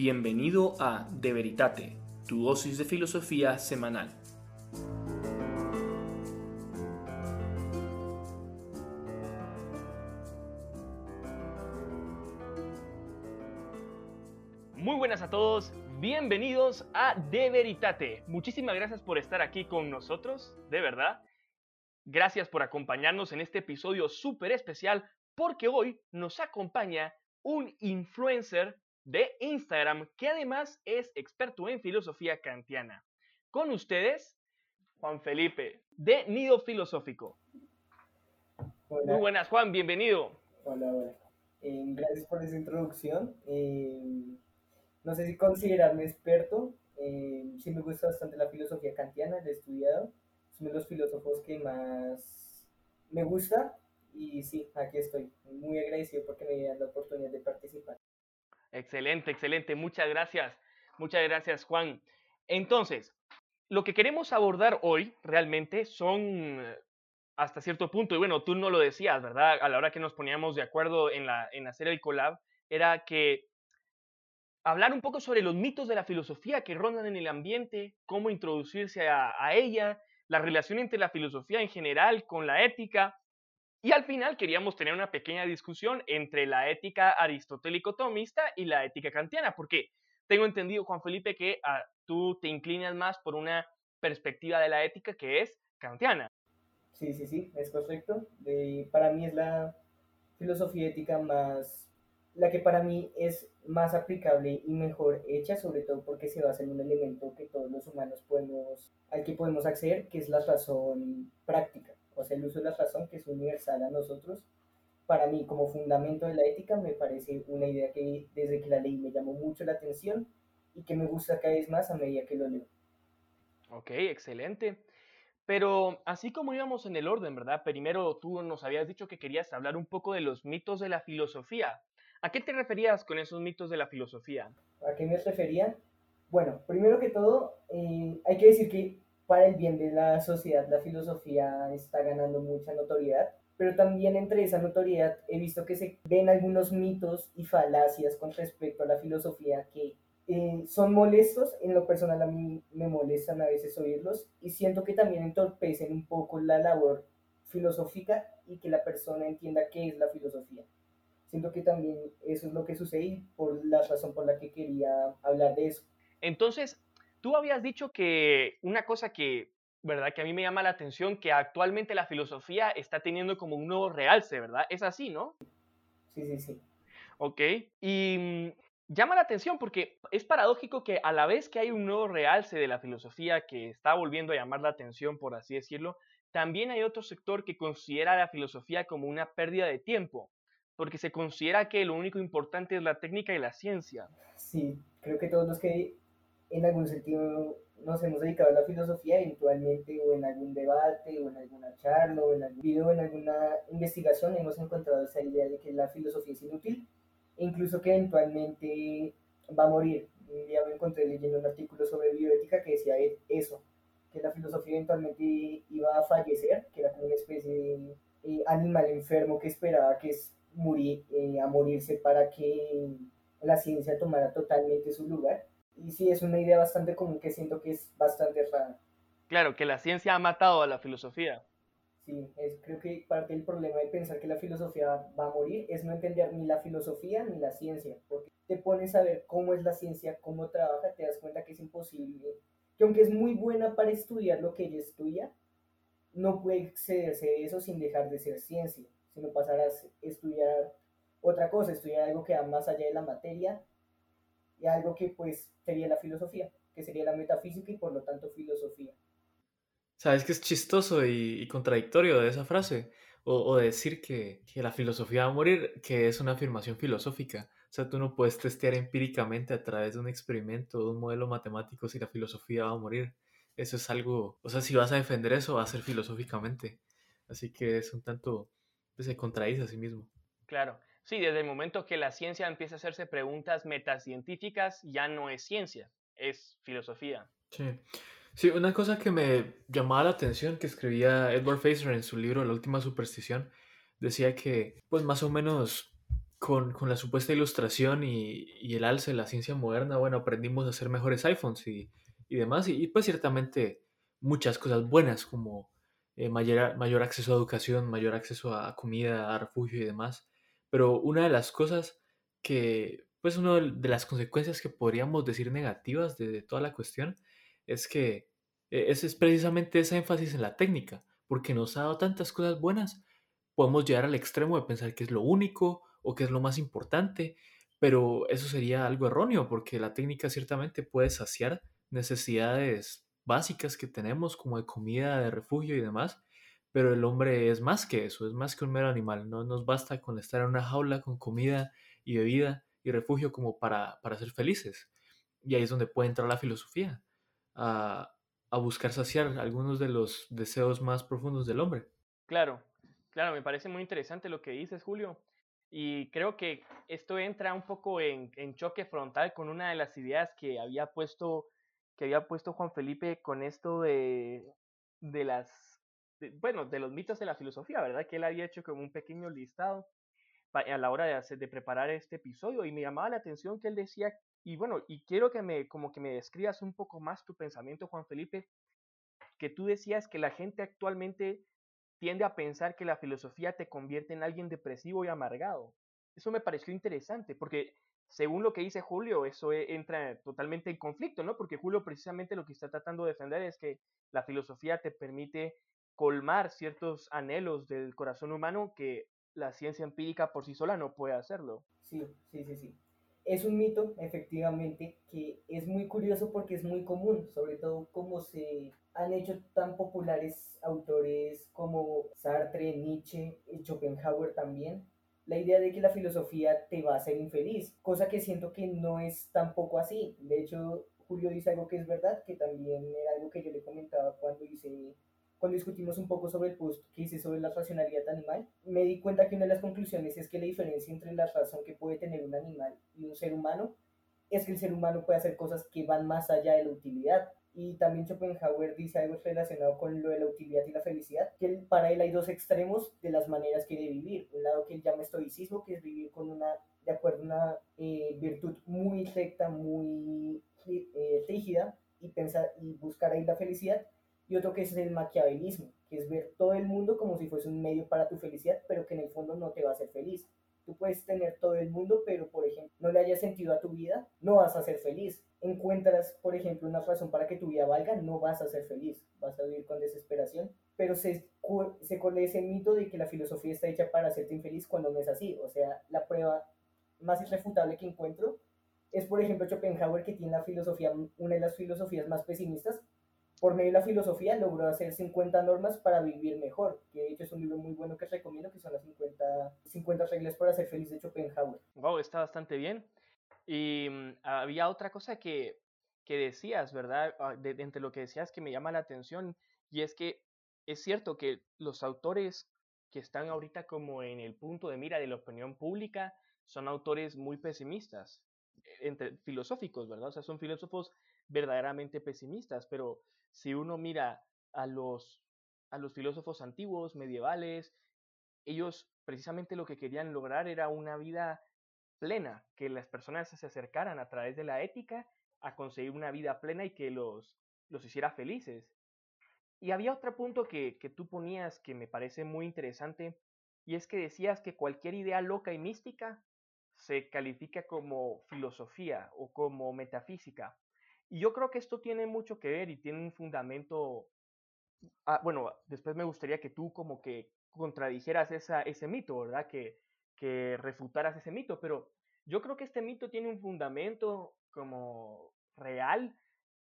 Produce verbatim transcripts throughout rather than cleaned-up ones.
Bienvenido a De Veritate, tu dosis de filosofía semanal. Muy buenas a todos, bienvenidos a De Veritate. Muchísimas gracias por estar aquí con nosotros, de verdad. Gracias por acompañarnos en este episodio súper especial porque hoy nos acompaña un influencer de Instagram, que además es experto en filosofía kantiana. Con ustedes, Juan Felipe, de Nido Filosófico. Hola. Muy buenas, Juan, bienvenido. Hola, hola. Eh, gracias por esa introducción. Eh, no sé si considerarme experto. Eh, sí me gusta bastante la filosofía kantiana, la he estudiado. Es uno de los filósofos que más me gusta. Y sí, aquí estoy. Muy agradecido porque me dan la oportunidad de participar. Excelente, excelente. Muchas gracias. Muchas gracias, Juan. Entonces, lo que queremos abordar hoy realmente son, hasta cierto punto, y bueno, tú no lo decías, ¿verdad? A la hora que nos poníamos de acuerdo en, la, en hacer el collab, era que hablar un poco sobre los mitos de la filosofía que rondan en el ambiente, cómo introducirse a, a ella, la relación entre la filosofía en general con la ética. Y al final queríamos tener una pequeña discusión entre la ética aristotélico-tomista y la ética kantiana, porque tengo entendido, Juan Felipe, que ah, tú te inclinas más por una perspectiva de la ética que es kantiana. Sí, sí, sí, es correcto. De, para mí es la filosofía ética más, la que para mí es más aplicable y mejor hecha, sobre todo porque se basa en un elemento que todos los humanos podemos, al que podemos acceder, que es la razón práctica. O sea, el uso de la razón, que es universal a nosotros, para mí como fundamento de la ética me parece una idea que desde que la leí me llamó mucho la atención y que me gusta cada vez más a medida que lo leo. Ok, excelente. Pero así como íbamos en el orden, ¿verdad? Primero tú nos habías dicho que querías hablar un poco de los mitos de la filosofía. ¿A qué te referías con esos mitos de la filosofía? ¿A qué me refería? Bueno, primero que todo, eh, hay que decir que para el bien de la sociedad, la filosofía está ganando mucha notoriedad, pero también entre esa notoriedad he visto que se ven algunos mitos y falacias con respecto a la filosofía que eh, son molestos. En lo personal a mí me molestan a veces oírlos y siento que también entorpecen un poco la labor filosófica y que la persona entienda qué es la filosofía. Siento que también eso es lo que sucede y por la razón por la que quería hablar de eso. Entonces, tú habías dicho que una cosa que, ¿verdad?, que a mí me llama la atención, que actualmente la filosofía está teniendo como un nuevo realce, ¿verdad? Es así, ¿no? Sí, sí, sí. Ok, y mmm, llama la atención porque es paradójico que a la vez que hay un nuevo realce de la filosofía que está volviendo a llamar la atención, por así decirlo, también hay otro sector que considera la filosofía como una pérdida de tiempo, porque se considera que lo único importante es la técnica y la ciencia. Sí, creo que todos los que en algún sentido nos hemos dedicado a la filosofía eventualmente o en algún debate o en alguna charla o en algún video o en alguna investigación hemos encontrado esa idea de que la filosofía es inútil e incluso que eventualmente va a morir. Un día me encontré leyendo un artículo sobre bioética que decía eso, que la filosofía eventualmente iba a fallecer, que era como una especie de eh, animal enfermo que esperaba que es morir, eh, a morirse para que la ciencia tomara totalmente su lugar. Y sí, es una idea bastante común que siento que es bastante rara. Claro, que la ciencia ha matado a la filosofía. Sí, es, creo que parte del problema de pensar que la filosofía va a morir es no entender ni la filosofía ni la ciencia. Porque te pones a ver cómo es la ciencia, cómo trabaja, te das cuenta que es imposible. Que aunque es muy buena para estudiar lo que ella estudia, no puede excederse de eso sin dejar de ser ciencia. Sino pasar a estudiar otra cosa, estudiar algo que va más allá de la materia, y algo que pues sería la filosofía, que sería la metafísica y por lo tanto filosofía. ¿Sabes qué es chistoso y, y contradictorio de esa frase? O, o decir que, que la filosofía va a morir, que es una afirmación filosófica. O sea, tú no puedes testear empíricamente a través de un experimento, de un modelo matemático, si la filosofía va a morir. Eso es algo, o sea, si vas a defender eso, va a ser filosóficamente. Así que es un tanto, pues, se contradice a sí mismo. Claro. Sí, desde el momento que la ciencia empieza a hacerse preguntas metacientíficas, ya no es ciencia, es filosofía. Sí, sí, una cosa que me llamaba la atención que escribía Edward Feser en su libro La Última Superstición, decía que, pues más o menos, con, con la supuesta ilustración y, y el alce de la ciencia moderna, bueno, aprendimos a hacer mejores iPhones y, y demás, y, y pues ciertamente muchas cosas buenas como eh, mayor, mayor acceso a educación, mayor acceso a comida, a refugio y demás, pero una de las cosas que, pues una de las consecuencias que podríamos decir negativas de, de toda la cuestión es que eh, ese es precisamente ese énfasis en la técnica, porque nos ha dado tantas cosas buenas, podemos llegar al extremo de pensar que es lo único o que es lo más importante, pero eso sería algo erróneo, porque la técnica ciertamente puede saciar necesidades básicas que tenemos, como de comida, de refugio y demás, pero el hombre es más que eso, es más que un mero animal, no nos basta con estar en una jaula con comida y bebida y refugio como para, para ser felices, y ahí es donde puede entrar la filosofía, a, a buscar saciar algunos de los deseos más profundos del hombre. Claro, claro, me parece muy interesante lo que dices, Julio, y creo que esto entra un poco en, en choque frontal con una de las ideas que había puesto que había puesto Juan Felipe con esto de, de las, de, bueno, de los mitos de la filosofía, ¿verdad? Que él había hecho como un pequeño listado pa, a la hora de, hacer, de preparar este episodio, y me llamaba la atención que él decía, y bueno, y quiero que me, como que me describas un poco más tu pensamiento, Juan Felipe, que tú decías que la gente actualmente tiende a pensar que la filosofía te convierte en alguien depresivo y amargado. Eso me pareció interesante, porque según lo que dice Julio, eso entra totalmente en conflicto, ¿no? Porque Julio precisamente lo que está tratando de defender es que la filosofía te permite colmar ciertos anhelos del corazón humano que la ciencia empírica por sí sola no puede hacerlo. Sí, sí, sí, sí. Es un mito, efectivamente, que es muy curioso porque es muy común, sobre todo como se han hecho tan populares autores como Sartre, Nietzsche, Schopenhauer también. La idea de que la filosofía te va a hacer infeliz, cosa que siento que no es tampoco así. De hecho, Julio dice algo que es verdad, que también era algo que yo le comentaba cuando hice, cuando discutimos un poco sobre el post que hice sobre la racionalidad animal. Me di cuenta que una de las conclusiones es que la diferencia entre la razón que puede tener un animal y un ser humano es que el ser humano puede hacer cosas que van más allá de la utilidad. Y también Schopenhauer dice algo relacionado con lo de la utilidad y la felicidad, que para él hay dos extremos de las maneras que de vivir. Un lado que él llama estoicismo, que es vivir con una, de acuerdo a una eh, virtud muy recta, muy eh, rígida, y, pensar, y buscar ahí la felicidad. Y otro que es el maquiavelismo, que es ver todo el mundo como si fuese un medio para tu felicidad, pero que en el fondo no te va a hacer feliz. Tú puedes tener todo el mundo, pero, por ejemplo, no le hayas sentido a tu vida, no vas a ser feliz. Encuentras, por ejemplo, una razón para que tu vida valga, no vas a ser feliz, vas a vivir con desesperación. Pero se, se corre ese mito de que la filosofía está hecha para hacerte infeliz cuando no es así. O sea, la prueba más irrefutable que encuentro es, por ejemplo, Schopenhauer, que tiene la filosofía, una de las filosofías más pesimistas. Por medio de la filosofía logró hacer cincuenta normas para vivir mejor, que de hecho es un libro muy bueno que recomiendo, que son las cincuenta, cincuenta reglas para ser feliz de Schopenhauer. Wow, está bastante bien. Y um, había otra cosa que, que decías, ¿verdad? De, de entre lo que decías que me llama la atención, y es que es cierto que los autores que están ahorita como en el punto de mira de la opinión pública son autores muy pesimistas, entre filosóficos, ¿verdad? O sea, son filósofos verdaderamente pesimistas, pero si uno mira a los, a los filósofos antiguos, medievales, ellos precisamente lo que querían lograr era una vida plena, que las personas se acercaran a través de la ética a conseguir una vida plena y que los, los hiciera felices. Y había otro punto que, que tú ponías que me parece muy interesante, y es que decías que cualquier idea loca y mística se califica como filosofía o como metafísica. Y yo creo que esto tiene mucho que ver y tiene un fundamento. Ah, bueno, después me gustaría que tú como que contradijeras esa, ese mito, ¿verdad? Que, que refutaras ese mito, pero yo creo que este mito tiene un fundamento como real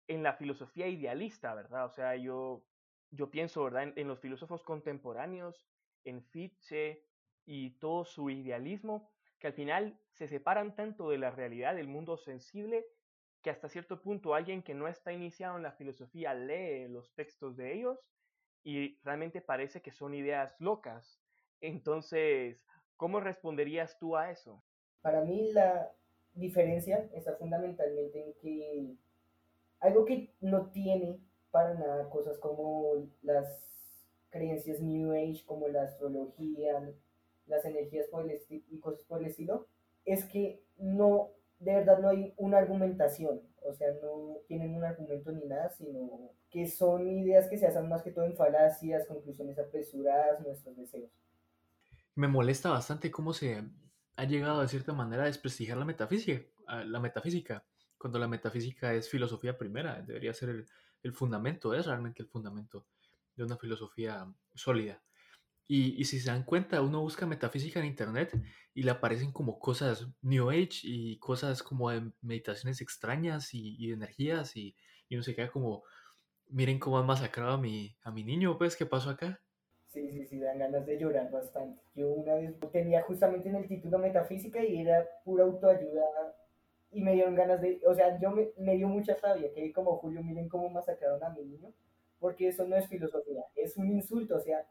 en la filosofía idealista, ¿verdad? O sea, yo, yo pienso, ¿verdad? En, en los filósofos contemporáneos, en Fichte y todo su idealismo, que al final se separan tanto de la realidad del mundo sensible que hasta cierto punto alguien que no está iniciado en la filosofía lee los textos de ellos y realmente parece que son ideas locas. Entonces, ¿cómo responderías tú a eso? Para mí la diferencia está fundamentalmente en que algo que no tiene para nada cosas como las creencias New Age, como la astrología, las energías por el esti- y cosas por el estilo, es que no, de verdad no hay una argumentación, o sea, no tienen un argumento ni nada, sino que son ideas que se hacen más que todo en falacias, conclusiones apresuradas, nuestros deseos. Me molesta bastante cómo se ha llegado de cierta manera a desprestigiar la metafísica, la metafísica, cuando la metafísica es filosofía primera, debería ser el, el fundamento, es realmente el fundamento de una filosofía sólida. Y, y si se dan cuenta, uno busca metafísica en internet y le aparecen como cosas New Age y cosas como de meditaciones extrañas y, y de energías y, y uno se queda como, miren cómo han masacrado a mi, a mi niño, pues, ¿qué pasó acá? Sí, sí, sí, dan ganas de llorar bastante. Yo una vez tenía justamente en el título metafísica y era pura autoayuda y me dieron ganas de, o sea, yo me, me dio mucha rabia, que como Julio, miren cómo masacraron a mi niño, porque eso no es filosofía, es un insulto, o sea,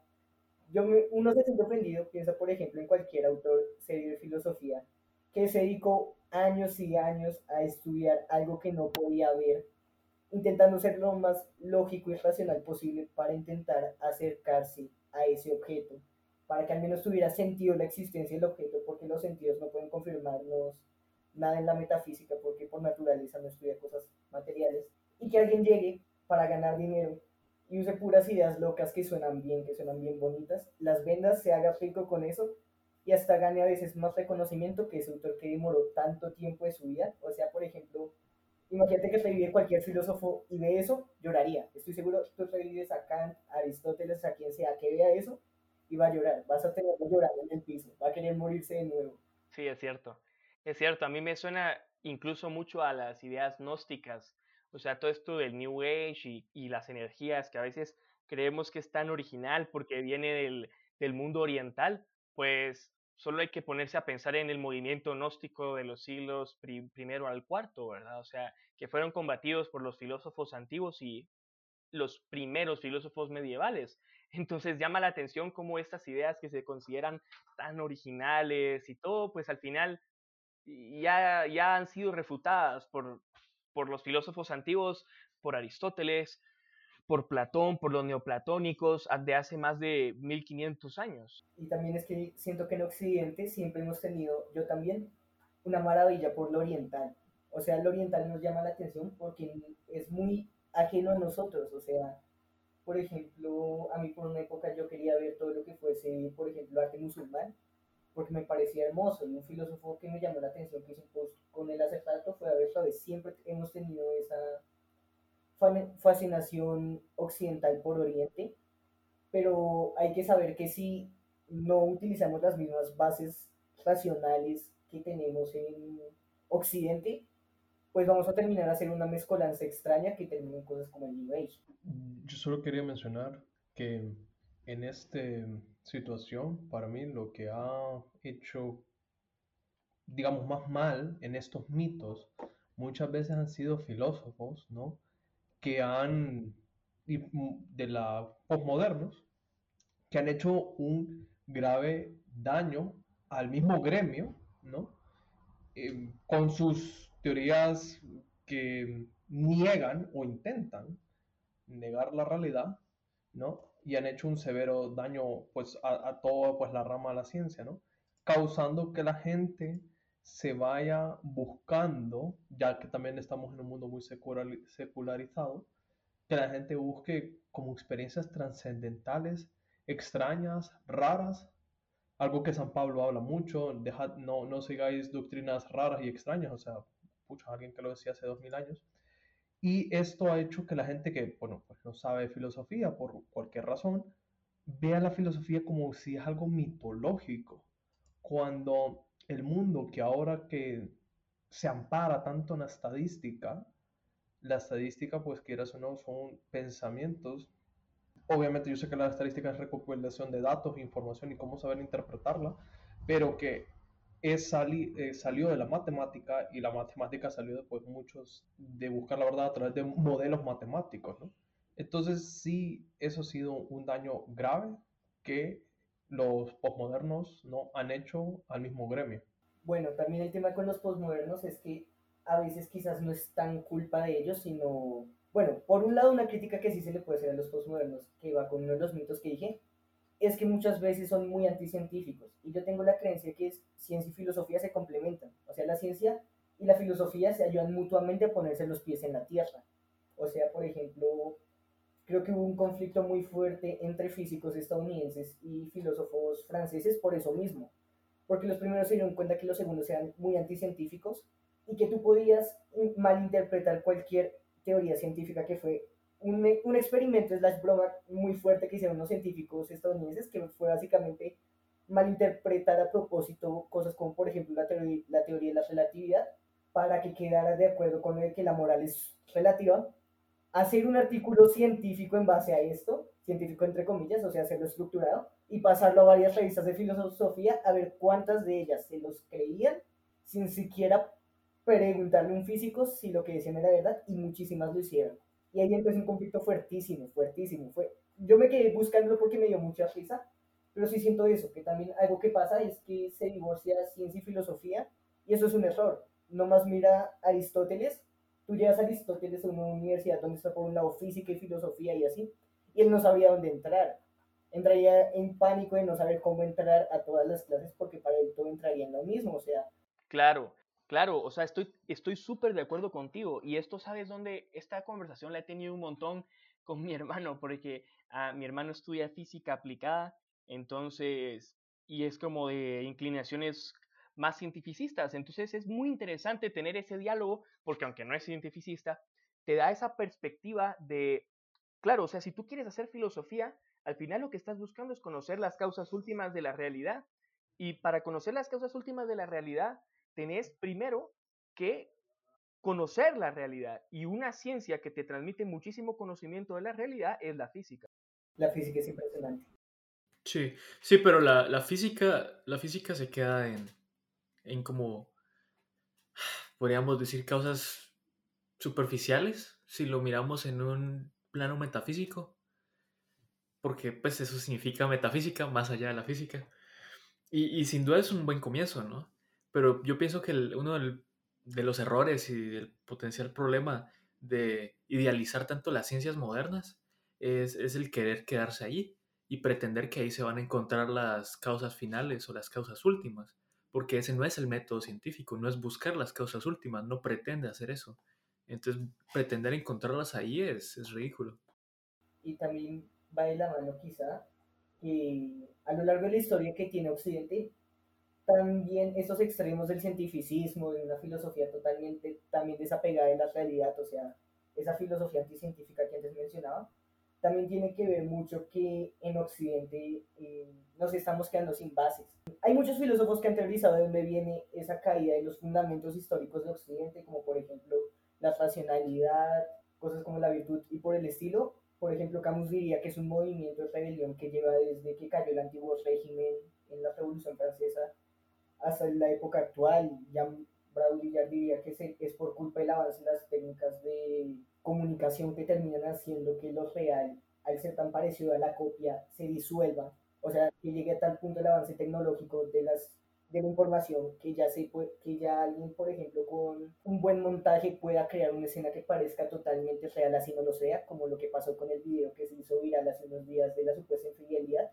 Yo me, uno se siente ofendido, piensa por ejemplo en cualquier autor serio de filosofía que se dedicó años y años a estudiar algo que no podía ver, intentando ser lo más lógico y racional posible para intentar acercarse a ese objeto, para que al menos tuviera sentido la existencia del objeto, porque los sentidos no pueden confirmarnos nada en la metafísica, porque por naturaleza no estudia cosas materiales, y que alguien llegue para ganar dinero y use puras ideas locas que suenan bien, que suenan bien bonitas, las vendas, se haga rico con eso, y hasta gane a veces más reconocimiento que ese autor que demoró tanto tiempo de su vida. O sea, por ejemplo, imagínate que revive cualquier filósofo y ve eso, lloraría. Estoy seguro que tú revives a Kant, a Aristóteles, a quien sea que vea eso, y va a llorar, vas a tenerlo llorando en el piso, va a querer morirse de nuevo. Sí, es cierto, es cierto, a mí me suena incluso mucho a las ideas gnósticas. O sea, todo esto del New Age y, y las energías que a veces creemos que es tan original porque viene del, del mundo oriental, pues solo hay que ponerse a pensar en el movimiento gnóstico de los siglos pri, primero al cuarto, ¿verdad? O sea, que fueron combatidos por los filósofos antiguos y los primeros filósofos medievales. Entonces llama la atención cómo estas ideas que se consideran tan originales y todo, pues al final ya, ya han sido refutadas por... por los filósofos antiguos, por Aristóteles, por Platón, por los neoplatónicos, de hace más de mil quinientos años. Y también es que siento que en Occidente siempre hemos tenido, yo también, una maravilla por lo oriental. O sea, lo oriental nos llama la atención porque es muy ajeno a nosotros. O sea, por ejemplo, a mí por una época yo quería ver todo lo que fuese, por ejemplo, arte musulmán, porque me parecía hermoso, y un filósofo que me llamó la atención, que hizo un post con él hace rato, fue Aristóteles. Siempre hemos tenido esa fascinación occidental por Oriente, pero hay que saber que si no utilizamos las mismas bases racionales que tenemos en Occidente, pues vamos a terminar a hacer una mezcolanza extraña que termina en cosas como el New Age. Yo solo quería mencionar que en este... situación, para mí lo que ha hecho, digamos, más mal en estos mitos, muchas veces han sido filósofos, ¿no? Que han, de la posmodernos, que han hecho un grave daño al mismo gremio, ¿no? Eh, con sus teorías que niegan o intentan negar la realidad, ¿no? Y han hecho un severo daño pues, a, a toda pues, la rama de la ciencia, ¿no? Causando que la gente se vaya buscando, ya que también estamos en un mundo muy secularizado, que la gente busque como experiencias trascendentales, extrañas, raras, algo que San Pablo habla mucho, dejad, no, no sigáis doctrinas raras y extrañas, o sea, pucha, alguien que lo decía hace dos mil años. Y esto ha hecho que la gente que, bueno, pues no sabe filosofía por cualquier razón, vea la filosofía como si es algo mitológico. Cuando el mundo que ahora que se ampara tanto en la estadística, la estadística, pues quieras o no, son pensamientos. Obviamente yo sé que la estadística es recopilación de datos, información y cómo saber interpretarla, pero que... Es sali- eh, salió de la matemática y la matemática salió después muchos de buscar la verdad a través de modelos matemáticos, ¿no? Entonces sí, eso ha sido un daño grave que los posmodernos no han hecho al mismo gremio. Bueno, también el tema con los posmodernos es que a veces quizás no es tan culpa de ellos, sino... Bueno, por un lado una crítica que sí se le puede hacer a los posmodernos, que va con uno de los mitos que dije, es que muchas veces son muy anticientíficos, y yo tengo la creencia que es, ciencia y filosofía se complementan, o sea, la ciencia y la filosofía se ayudan mutuamente a ponerse los pies en la tierra. O sea, por ejemplo, creo que hubo un conflicto muy fuerte entre físicos estadounidenses y filósofos franceses por eso mismo, porque los primeros se dieron cuenta que los segundos eran muy anticientíficos y que tú podías malinterpretar cualquier teoría científica, que fue un, un experimento slash broma muy fuerte que hicieron unos científicos estadounidenses, que fue básicamente malinterpretar a propósito cosas como, por ejemplo, la, teoría, la teoría de la relatividad, para que quedara de acuerdo con el que la moral es relativa, hacer un artículo científico en base a esto, científico entre comillas, o sea, hacerlo estructurado, y pasarlo a varias revistas de filosofía a ver cuántas de ellas se los creían, sin siquiera preguntarle a un físico si lo que decían era verdad, y muchísimas lo hicieron. Y ahí empezó un conflicto fuertísimo, fuertísimo. Fue, yo me quedé buscándolo porque me dio mucha risa, pero sí siento eso, que también algo que pasa es que se divorcia ciencia y filosofía, y eso es un error. Nomás mira a Aristóteles, tú llegas a Aristóteles a una universidad donde está por un lado física y filosofía y así, y él no sabía dónde entrar, entraría en pánico de no saber cómo entrar a todas las clases, porque para él todo entraría en lo mismo, o sea. Claro, claro, o sea, estoy estoy súper de acuerdo contigo, y esto, ¿sabes dónde? Esta conversación la he tenido un montón con mi hermano, porque uh, mi hermano estudia física aplicada, entonces, y es como de inclinaciones más cientificistas, entonces es muy interesante tener ese diálogo, porque aunque no es cientificista, te da esa perspectiva de, claro, o sea, si tú quieres hacer filosofía, al final lo que estás buscando es conocer las causas últimas de la realidad, y para conocer las causas últimas de la realidad, tenés primero que conocer la realidad, y una ciencia que te transmite muchísimo conocimiento de la realidad es la física. La física es impresionante. Sí, sí, pero la, la física, la física se queda en en como, podríamos decir, causas superficiales, si lo miramos en un plano metafísico, porque pues eso significa metafísica, más allá de la física, y, y sin duda es un buen comienzo, ¿no? Pero yo pienso que el, uno del, de los errores y del potencial problema de idealizar tanto las ciencias modernas es, es el querer quedarse allí y pretender que ahí se van a encontrar las causas finales o las causas últimas, porque ese no es el método científico, no es buscar las causas últimas, no pretende hacer eso. Entonces, pretender encontrarlas ahí es, es ridículo. Y también va de la mano quizá que a lo largo de la historia que tiene Occidente, también esos extremos del cientificismo, de una filosofía totalmente también desapegada de la realidad, o sea, esa filosofía anticientífica que antes mencionaba, también tiene que ver mucho que en Occidente eh, nos estamos quedando sin bases. Hay muchos filósofos que han teorizado de dónde viene esa caída de los fundamentos históricos de Occidente, como por ejemplo la racionalidad, cosas como la virtud y por el estilo. Por ejemplo, Camus diría que es un movimiento de rebelión que lleva desde que cayó el antiguo régimen en la Revolución Francesa hasta la época actual. Ya Baudrillard diría que es por culpa del avance de las técnicas de comunicación que terminan haciendo que lo real, al ser tan parecido a la copia, se disuelva. O sea, que llegue a tal punto el avance tecnológico de, las, de la información que ya, se puede, que ya alguien, por ejemplo, con un buen montaje pueda crear una escena que parezca totalmente real, así no lo sea, como lo que pasó con el video que se hizo viral hace unos días de la supuesta infidelidad,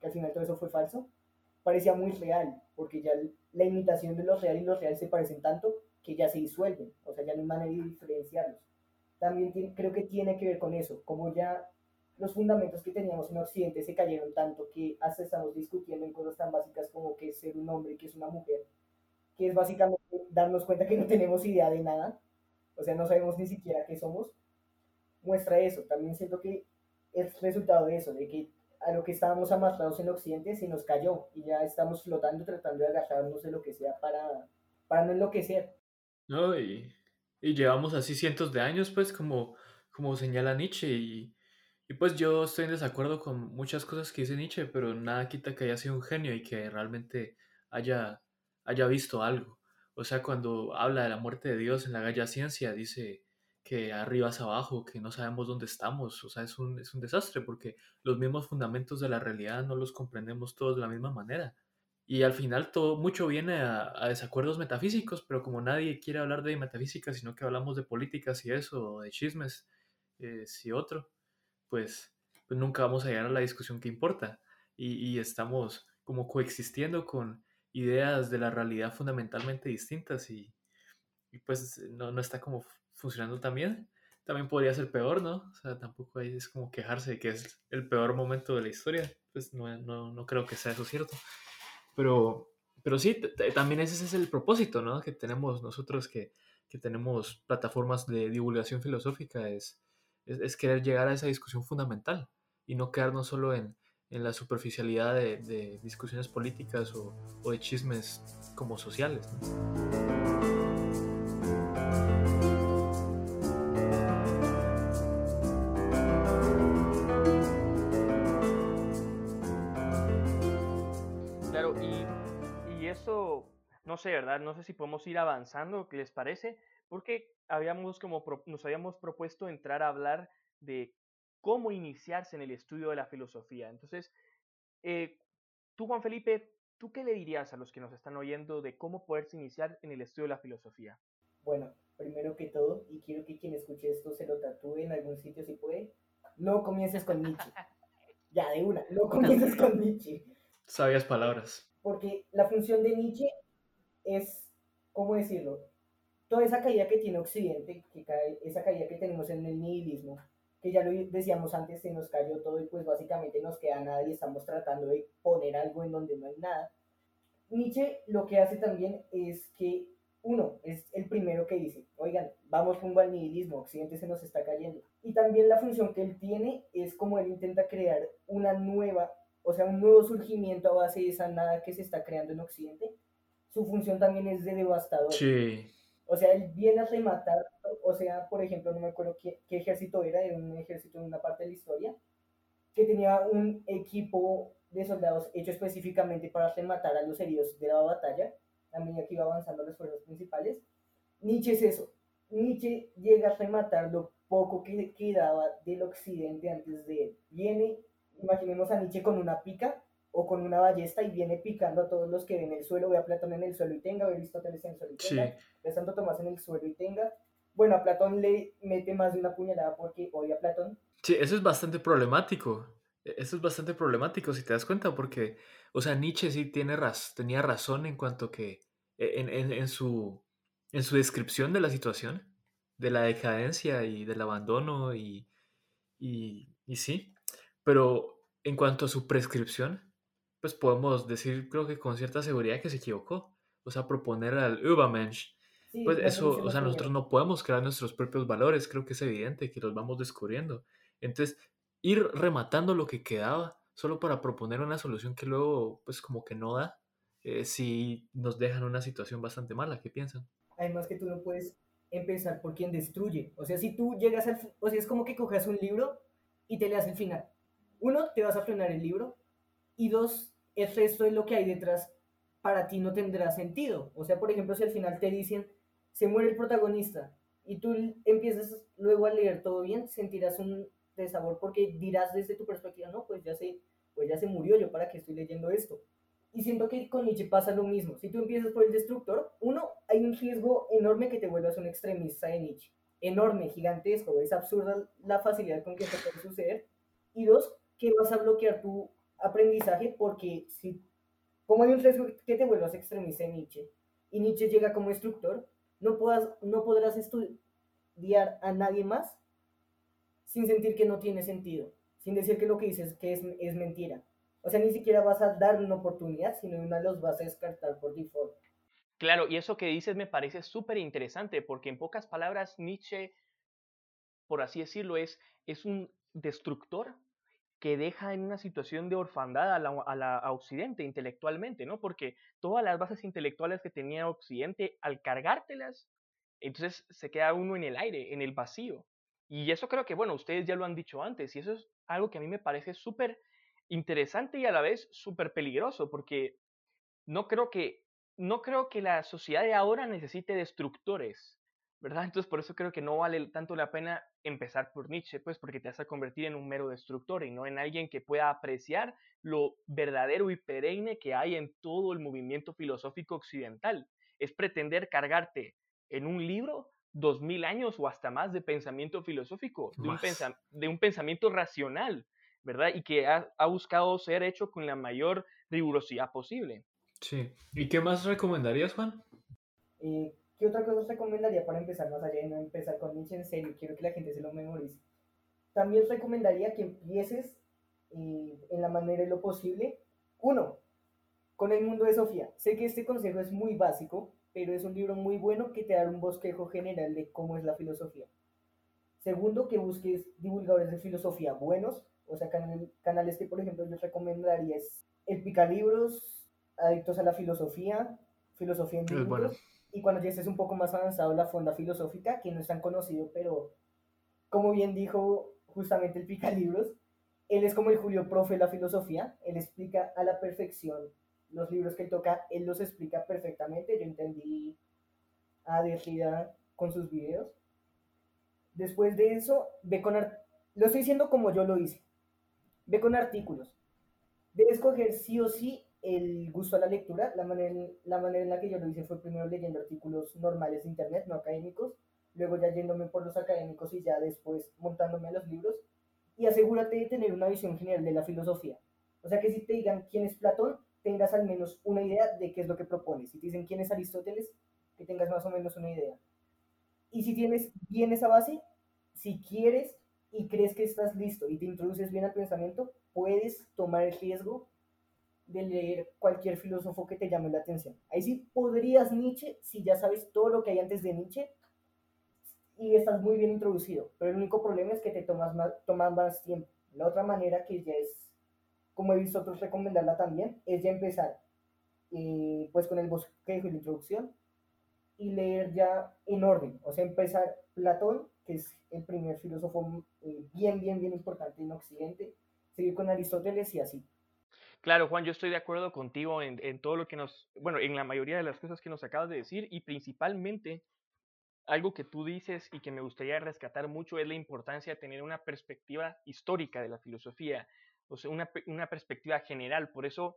que al final todo eso fue falso, parecía muy real, porque ya la imitación de lo real y lo real se parecen tanto que ya se disuelven, o sea, ya no hay manera de diferenciarlos. También tiene, creo que tiene que ver con eso, como ya los fundamentos que teníamos en Occidente se cayeron tanto que hasta estamos discutiendo en cosas tan básicas como qué es ser un hombre y qué es una mujer, que es básicamente darnos cuenta que no tenemos idea de nada, o sea, no sabemos ni siquiera qué somos, muestra eso. También siento que es resultado de eso, de que a lo que estábamos amarrados en Occidente se nos cayó y ya estamos flotando tratando de agarrarnos de lo que sea para, para no enloquecer. No, y, y llevamos así cientos de años, pues, como, como señala Nietzsche, y Y pues yo estoy en desacuerdo con muchas cosas que dice Nietzsche, pero nada quita que haya sido un genio y que realmente haya, haya visto algo. O sea, cuando habla de la muerte de Dios en la Galla Ciencia, dice que arriba es abajo, que no sabemos dónde estamos. O sea, es un, es un desastre porque los mismos fundamentos de la realidad no los comprendemos todos de la misma manera. Y al final todo mucho viene a, a desacuerdos metafísicos, pero como nadie quiere hablar de metafísica, sino que hablamos de políticas y eso, de chismes eh, y otro. Pues, pues nunca vamos a llegar a la discusión que importa. y, y estamos como coexistiendo con ideas de la realidad fundamentalmente distintas y, y pues no, no está como funcionando tan bien. También podría ser peor, ¿no? O sea, tampoco ahí es como quejarse de que es el peor momento de la historia. Pues no, no, no creo que sea eso cierto. Pero, pero sí, también ese es el propósito, ¿no? Que tenemos nosotros, que, que tenemos plataformas de divulgación filosófica, es, es, es querer llegar a esa discusión fundamental y no quedarnos solo en, en la superficialidad de, de discusiones políticas o, o de chismes como sociales, ¿no? No sé, ¿verdad? No sé si podemos ir avanzando, ¿qué les parece? Porque habíamos como pro- nos habíamos propuesto entrar a hablar de cómo iniciarse en el estudio de la filosofía. Entonces, eh, tú, Juan Felipe, ¿tú qué le dirías a los que nos están oyendo de cómo poderse iniciar en el estudio de la filosofía? Bueno, primero que todo, y quiero que quien escuche esto se lo tatúe en algún sitio si puede, no comiences con Nietzsche. Ya, de una, no comiences con Nietzsche. Sabias palabras. Porque la función de Nietzsche es, ¿cómo decirlo? Toda esa caída que tiene Occidente, que cae, esa caída que tenemos en el nihilismo, que ya lo decíamos antes, se nos cayó todo y pues básicamente nos queda nada y estamos tratando de poner algo en donde no hay nada. Nietzsche lo que hace también es que, uno, es el primero que dice, oigan, vamos rumbo al nihilismo, Occidente se nos está cayendo. Y también la función que él tiene es como él intenta crear una nueva, o sea, un nuevo surgimiento a base de esa nada que se está creando en Occidente. Su función también es de devastador. Sí. O sea, él viene a rematar, o sea, por ejemplo, no me acuerdo qué, qué ejército era, era un ejército en una parte de la historia, que tenía un equipo de soldados hecho específicamente para rematar a los heridos de la batalla, a medida que iba avanzando las fuerzas principales. Nietzsche es eso. Nietzsche llega a rematar lo poco que quedaba del occidente antes de él. Viene, imaginemos a Nietzsche con una pica, o con una ballesta y viene picando a todos los que ven el suelo, ve a Platón en el suelo y tenga, ve a Aristóteles en el suelo y tenga, sí. Ve a Santo Tomás en el suelo y tenga. Bueno, a Platón le mete más de una puñalada porque odia a Platón. Sí, eso es bastante problemático, eso es bastante problemático si te das cuenta porque, o sea, Nietzsche sí tiene raz- tenía razón en cuanto que, en, en, en, su, en su descripción de la situación, de la decadencia y del abandono y, y, y sí, pero en cuanto a su prescripción, pues podemos decir, creo que con cierta seguridad que se equivocó, o sea, proponer al Übermensch, sí, pues eso, o sea, nosotros no podemos crear nuestros propios valores, creo que es evidente que los vamos descubriendo, entonces, ir rematando lo que quedaba, solo para proponer una solución que luego, pues como que no da, eh, si nos dejan una situación bastante mala, ¿qué piensan? Además que tú no puedes empezar por quien destruye, o sea, si tú llegas al, o sea, es como que coges un libro y te leas el final, uno, te vas a frenar el libro, y dos, el resto de lo que hay detrás para ti no tendrá sentido. O sea, por ejemplo, si al final te dicen, se muere el protagonista, y tú empiezas luego a leer todo bien, sentirás un desabor porque dirás desde tu perspectiva, no, pues ya se, pues ya se murió, yo para qué estoy leyendo esto. Y siento que con Nietzsche pasa lo mismo. Si tú empiezas por el destructor, uno, hay un riesgo enorme que te vuelvas un extremista de Nietzsche. Enorme, gigantesco, es absurda la facilidad con que esto puede suceder. Y dos, que vas a bloquear tu aprendizaje, porque si como hay un riesgo que te vuelvas extremista en Nietzsche, y Nietzsche llega como instructor, no, puedas, no podrás estudiar a nadie más sin sentir que no tiene sentido, sin decir que lo que dices que es, es mentira. O sea, ni siquiera vas a dar una oportunidad, sino una los vas a descartar por default. Claro, y eso que dices me parece súper interesante, porque en pocas palabras Nietzsche, por así decirlo, es, es un destructor que deja en una situación de orfandad a, la, a, la, a Occidente intelectualmente, ¿no? Porque todas las bases intelectuales que tenía Occidente, al cargártelas, entonces se queda uno en el aire, en el vacío. Y eso creo que, bueno, ustedes ya lo han dicho antes, y eso es algo que a mí me parece súper interesante y a la vez súper peligroso, porque no creo que, no creo que la sociedad de ahora necesite destructores, ¿verdad? Entonces por eso creo que no vale tanto la pena empezar por Nietzsche, pues porque te vas a convertir en un mero destructor y no en alguien que pueda apreciar lo verdadero y perenne que hay en todo el movimiento filosófico occidental. Es pretender cargarte en un libro dos mil años o hasta más de pensamiento filosófico, de un, pensa- de un pensamiento racional, ¿verdad? Y que ha, ha buscado ser hecho con la mayor rigurosidad posible. Sí. ¿Y qué más recomendarías, Juan? ¿Y qué otra cosa recomendaría para empezar más allá de no empezar con Nietzsche? En serio, quiero que la gente se lo memorice. También recomendaría que empieces eh, en la manera de lo posible. Uno, con El mundo de Sofía. Sé que este consejo es muy básico, pero es un libro muy bueno que te da un bosquejo general de cómo es la filosofía. Segundo, que busques divulgadores de filosofía buenos, o sea, can- canales que, por ejemplo, yo recomendaría es el Picalibros, Adictos a la Filosofía, Filosofía en Libros, bueno. Y cuando ya estés un poco más avanzado, La Fonda Filosófica, que no es tan conocido, pero como bien dijo justamente el Picalibros, él es como el Julio Profe de la filosofía, él explica a la perfección los libros que él toca, él los explica perfectamente. Yo entendí a Derrida con sus videos. Después de eso, ve con art- lo estoy diciendo como yo lo hice, ve con artículos. Debe escoger sí o sí el gusto a la lectura. La manera, en, la manera en la que yo lo hice fue primero leyendo artículos normales de internet, no académicos, luego ya yéndome por los académicos y ya después montándome a los libros. Y asegúrate de tener una visión general de la filosofía. O sea, que si te digan quién es Platón, tengas al menos una idea de qué es lo que propone. Si te dicen quién es Aristóteles, que tengas más o menos una idea. Y si tienes bien esa base, si quieres y crees que estás listo y te introduces bien al pensamiento, puedes tomar el riesgo de leer cualquier filósofo que te llame la atención. Ahí sí podrías Nietzsche, si ya sabes todo lo que hay antes de Nietzsche y estás muy bien introducido. Pero el único problema es que te tomas más, tomas más tiempo. La otra manera, que ya es, como he visto otros recomendarla también, es ya empezar eh, pues con el bosquejo y la introducción y leer ya en orden. O sea, empezar Platón, que es el primer filósofo eh, bien, bien, bien importante en Occidente, seguir con Aristóteles y así. Claro, Juan, yo estoy de acuerdo contigo en, en todo lo que nos, bueno, en la mayoría de las cosas que nos acabas de decir, y principalmente algo que tú dices y que me gustaría rescatar mucho es la importancia de tener una perspectiva histórica de la filosofía, o sea, una, una perspectiva general. Por eso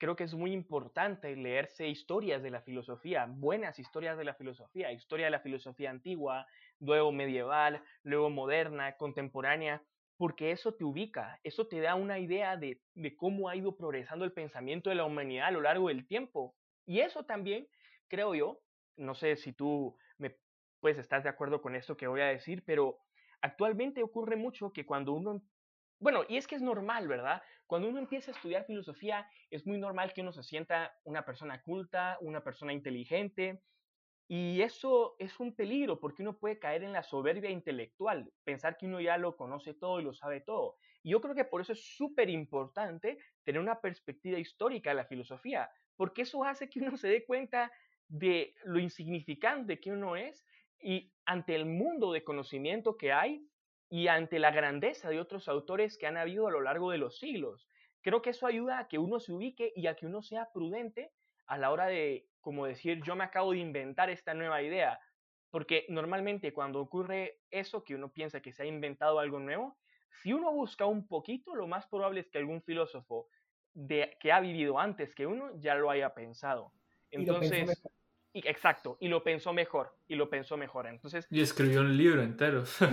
creo que es muy importante leerse historias de la filosofía, buenas historias de la filosofía, historia de la filosofía antigua, luego medieval, luego moderna, contemporánea, porque eso te ubica, eso te da una idea de, de cómo ha ido progresando el pensamiento de la humanidad a lo largo del tiempo. Y eso también, creo yo, no sé si tú me, pues, estás de acuerdo con esto que voy a decir, pero actualmente ocurre mucho que cuando uno... Bueno, y es que es normal, ¿verdad? Cuando uno empieza a estudiar filosofía, es muy normal que uno se sienta una persona culta, una persona inteligente, y eso es un peligro porque uno puede caer en la soberbia intelectual, pensar que uno ya lo conoce todo y lo sabe todo. Y yo creo que por eso es súper importante tener una perspectiva histórica de la filosofía, porque eso hace que uno se dé cuenta de lo insignificante que uno es y ante el mundo de conocimiento que hay, y ante la grandeza de otros autores que han habido a lo largo de los siglos. Creo que eso ayuda a que uno se ubique y a que uno sea prudente a la hora de, como decir, yo me acabo de inventar esta nueva idea, porque normalmente cuando ocurre eso, que uno piensa que se ha inventado algo nuevo, si uno busca un poquito, lo más probable es que algún filósofo de, que ha vivido antes que uno ya lo haya pensado. Entonces... Exacto, y lo pensó mejor, y lo pensó mejor. Entonces, y escribió un libro entero. Sí.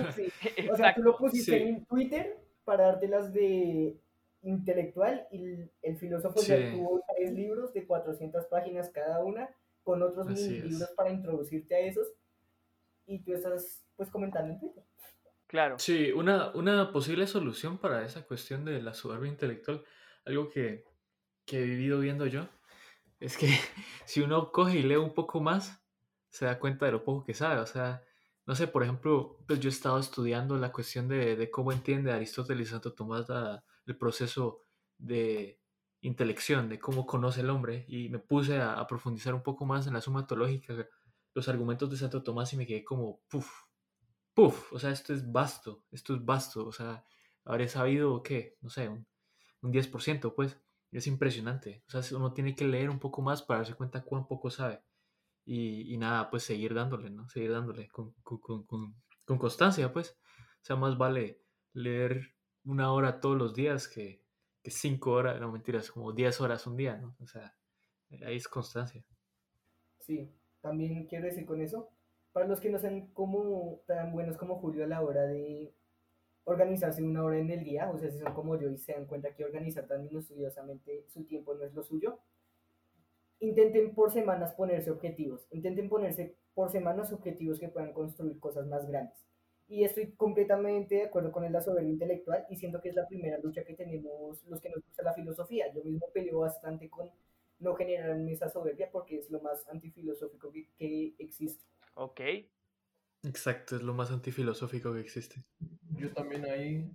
O sea, tú lo pusiste sí. en Twitter para dártelas de intelectual, y el, el filósofo sí. ya tuvo tres libros de cuatrocientas páginas cada una, con otros mil libros para introducirte a esos, y tú estás pues comentando en Twitter. Claro. Sí, una, una posible solución para esa cuestión de la soberbia intelectual, algo que, que he vivido viendo yo, es que si uno coge y lee un poco más, se da cuenta de lo poco que sabe. O sea, no sé, por ejemplo, pues yo he estado estudiando la cuestión de, de cómo entiende Aristóteles y Santo Tomás la, el proceso de intelección, de cómo conoce el hombre, y me puse a, a profundizar un poco más en la Suma Teológica, los argumentos de Santo Tomás, y me quedé como, puff, puff, o sea, esto es vasto, esto es vasto, o sea, habré sabido, ¿qué? No sé, un, un diez por ciento, pues. Es impresionante, o sea, uno tiene que leer un poco más para darse cuenta cuán poco sabe, y, y nada, pues seguir dándole, ¿no? Seguir dándole con, con, con, con constancia, pues. O sea, más vale leer una hora todos los días que, que cinco horas, no mentiras, como diez horas un día, ¿no? O sea, ahí es constancia. Sí, también quiero decir con eso, para los que no sean como tan buenos como Julio a la hora de organizarse una hora en el día, o sea, si son como yo y se dan cuenta que organizar tan minuciosamente su tiempo no es lo suyo, intenten por semanas ponerse objetivos, intenten ponerse por semanas objetivos que puedan construir cosas más grandes. Y estoy completamente de acuerdo con el asoberbio intelectual y siento que es la primera lucha que tenemos los que nos gusta la filosofía. Yo mismo peleo bastante con no generar esa soberbia porque es lo más antifilosófico que, que existe. Ok. Exacto, es lo más antifilosófico que existe. Yo también ahí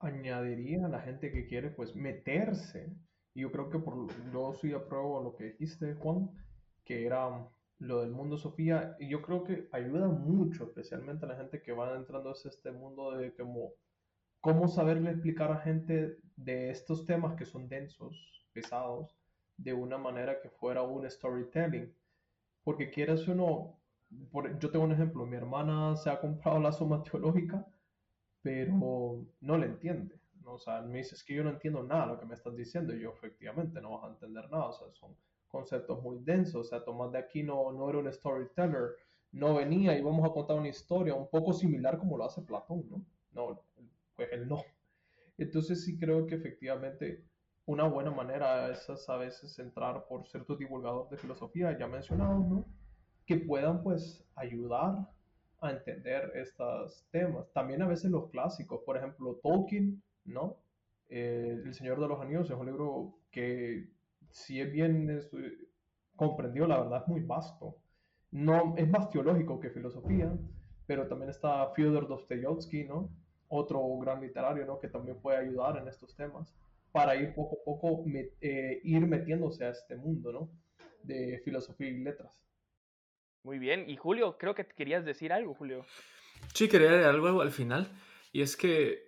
añadiría a la gente que quiere pues meterse, y yo creo que por, yo sí apruebo lo que dijiste, Juan, que era lo del mundo Sofía, y yo creo que ayuda mucho, especialmente a la gente que va entrando a este mundo de como cómo saberle explicar a gente de estos temas que son densos, pesados, de una manera que fuera un storytelling, porque quieras uno. Por, yo tengo un ejemplo, mi hermana se ha comprado la Suma Teológica, pero no la entiende, ¿no? O sea, me dice, es que yo no entiendo nada de lo que me estás diciendo, y yo efectivamente no vas a entender nada, o sea, son conceptos muy densos, o sea, Tomás de Aquino no era un storyteller, no venía y vamos a contar una historia un poco similar como lo hace Platón, ¿no? No, pues él no. Entonces sí creo que efectivamente una buena manera es a veces entrar por ciertos divulgadores de filosofía ya mencionados, ¿no? Que puedan pues ayudar a entender estos temas. También a veces los clásicos, por ejemplo Tolkien, ¿no? Eh, El Señor de los Anillos es un libro que si es bien es, comprendido, la verdad es muy vasto. No, es más teológico que filosofía, pero también está Fyodor Dostoyevsky, ¿no? Otro gran literario, ¿no? Que también puede ayudar en estos temas para ir poco a poco met- eh, ir metiéndose a este mundo, ¿no? De filosofía y letras. Muy bien, y Julio, creo que querías decir algo, Julio. Sí, quería decir algo al final, y es que,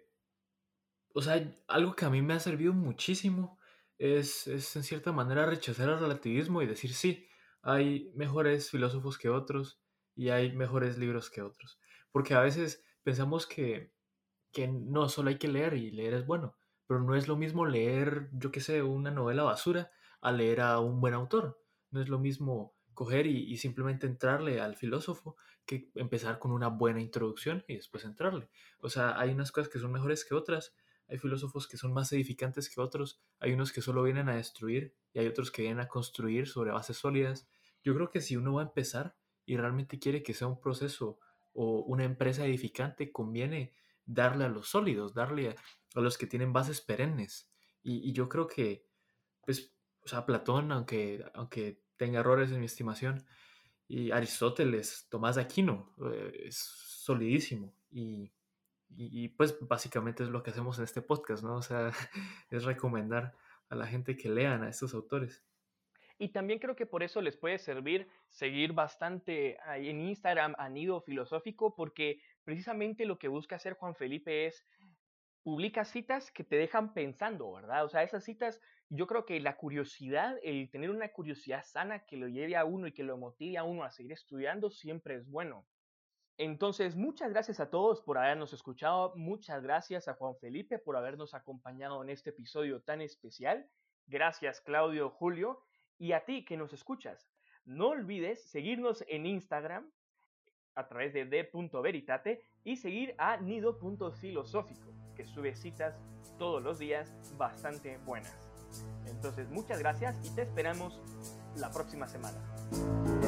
o sea, algo que a mí me ha servido muchísimo es, es en cierta manera rechazar el relativismo y decir, sí, hay mejores filósofos que otros y hay mejores libros que otros, porque a veces pensamos que, que no, solo hay que leer y leer es bueno, pero no es lo mismo leer, yo qué sé, una novela basura a leer a un buen autor, no es lo mismo coger y, y simplemente entrarle al filósofo que empezar con una buena introducción y después entrarle. O sea, hay unas cosas que son mejores que otras, hay filósofos que son más edificantes que otros, hay unos que solo vienen a destruir y hay otros que vienen a construir sobre bases sólidas. Yo creo que si uno va a empezar y realmente quiere que sea un proceso o una empresa edificante, conviene darle a los sólidos, darle a, a los que tienen bases perennes. Y, y yo creo que, pues, o sea, Platón, aunque... aunque tenga errores en mi estimación, y Aristóteles, Tomás de Aquino, eh, es solidísimo, y, y, y pues básicamente es lo que hacemos en este podcast, ¿no? O sea, es recomendar a la gente que lean a estos autores. Y también creo que por eso les puede servir seguir bastante en Instagram a Nido Filosófico, porque precisamente lo que busca hacer Juan Felipe es publica citas que te dejan pensando, ¿verdad? O sea, esas citas, yo creo que la curiosidad, el tener una curiosidad sana que lo lleve a uno y que lo motive a uno a seguir estudiando siempre es bueno. Entonces, muchas gracias a todos por habernos escuchado, muchas gracias a Juan Felipe por habernos acompañado en este episodio tan especial. Gracias, Claudio, Julio, y a ti que nos escuchas. No olvides seguirnos en Instagram a través de de punto veritate y seguir a nido punto filosófico. Que sube citas todos los días bastante buenas. Entonces, muchas gracias y te esperamos la próxima semana.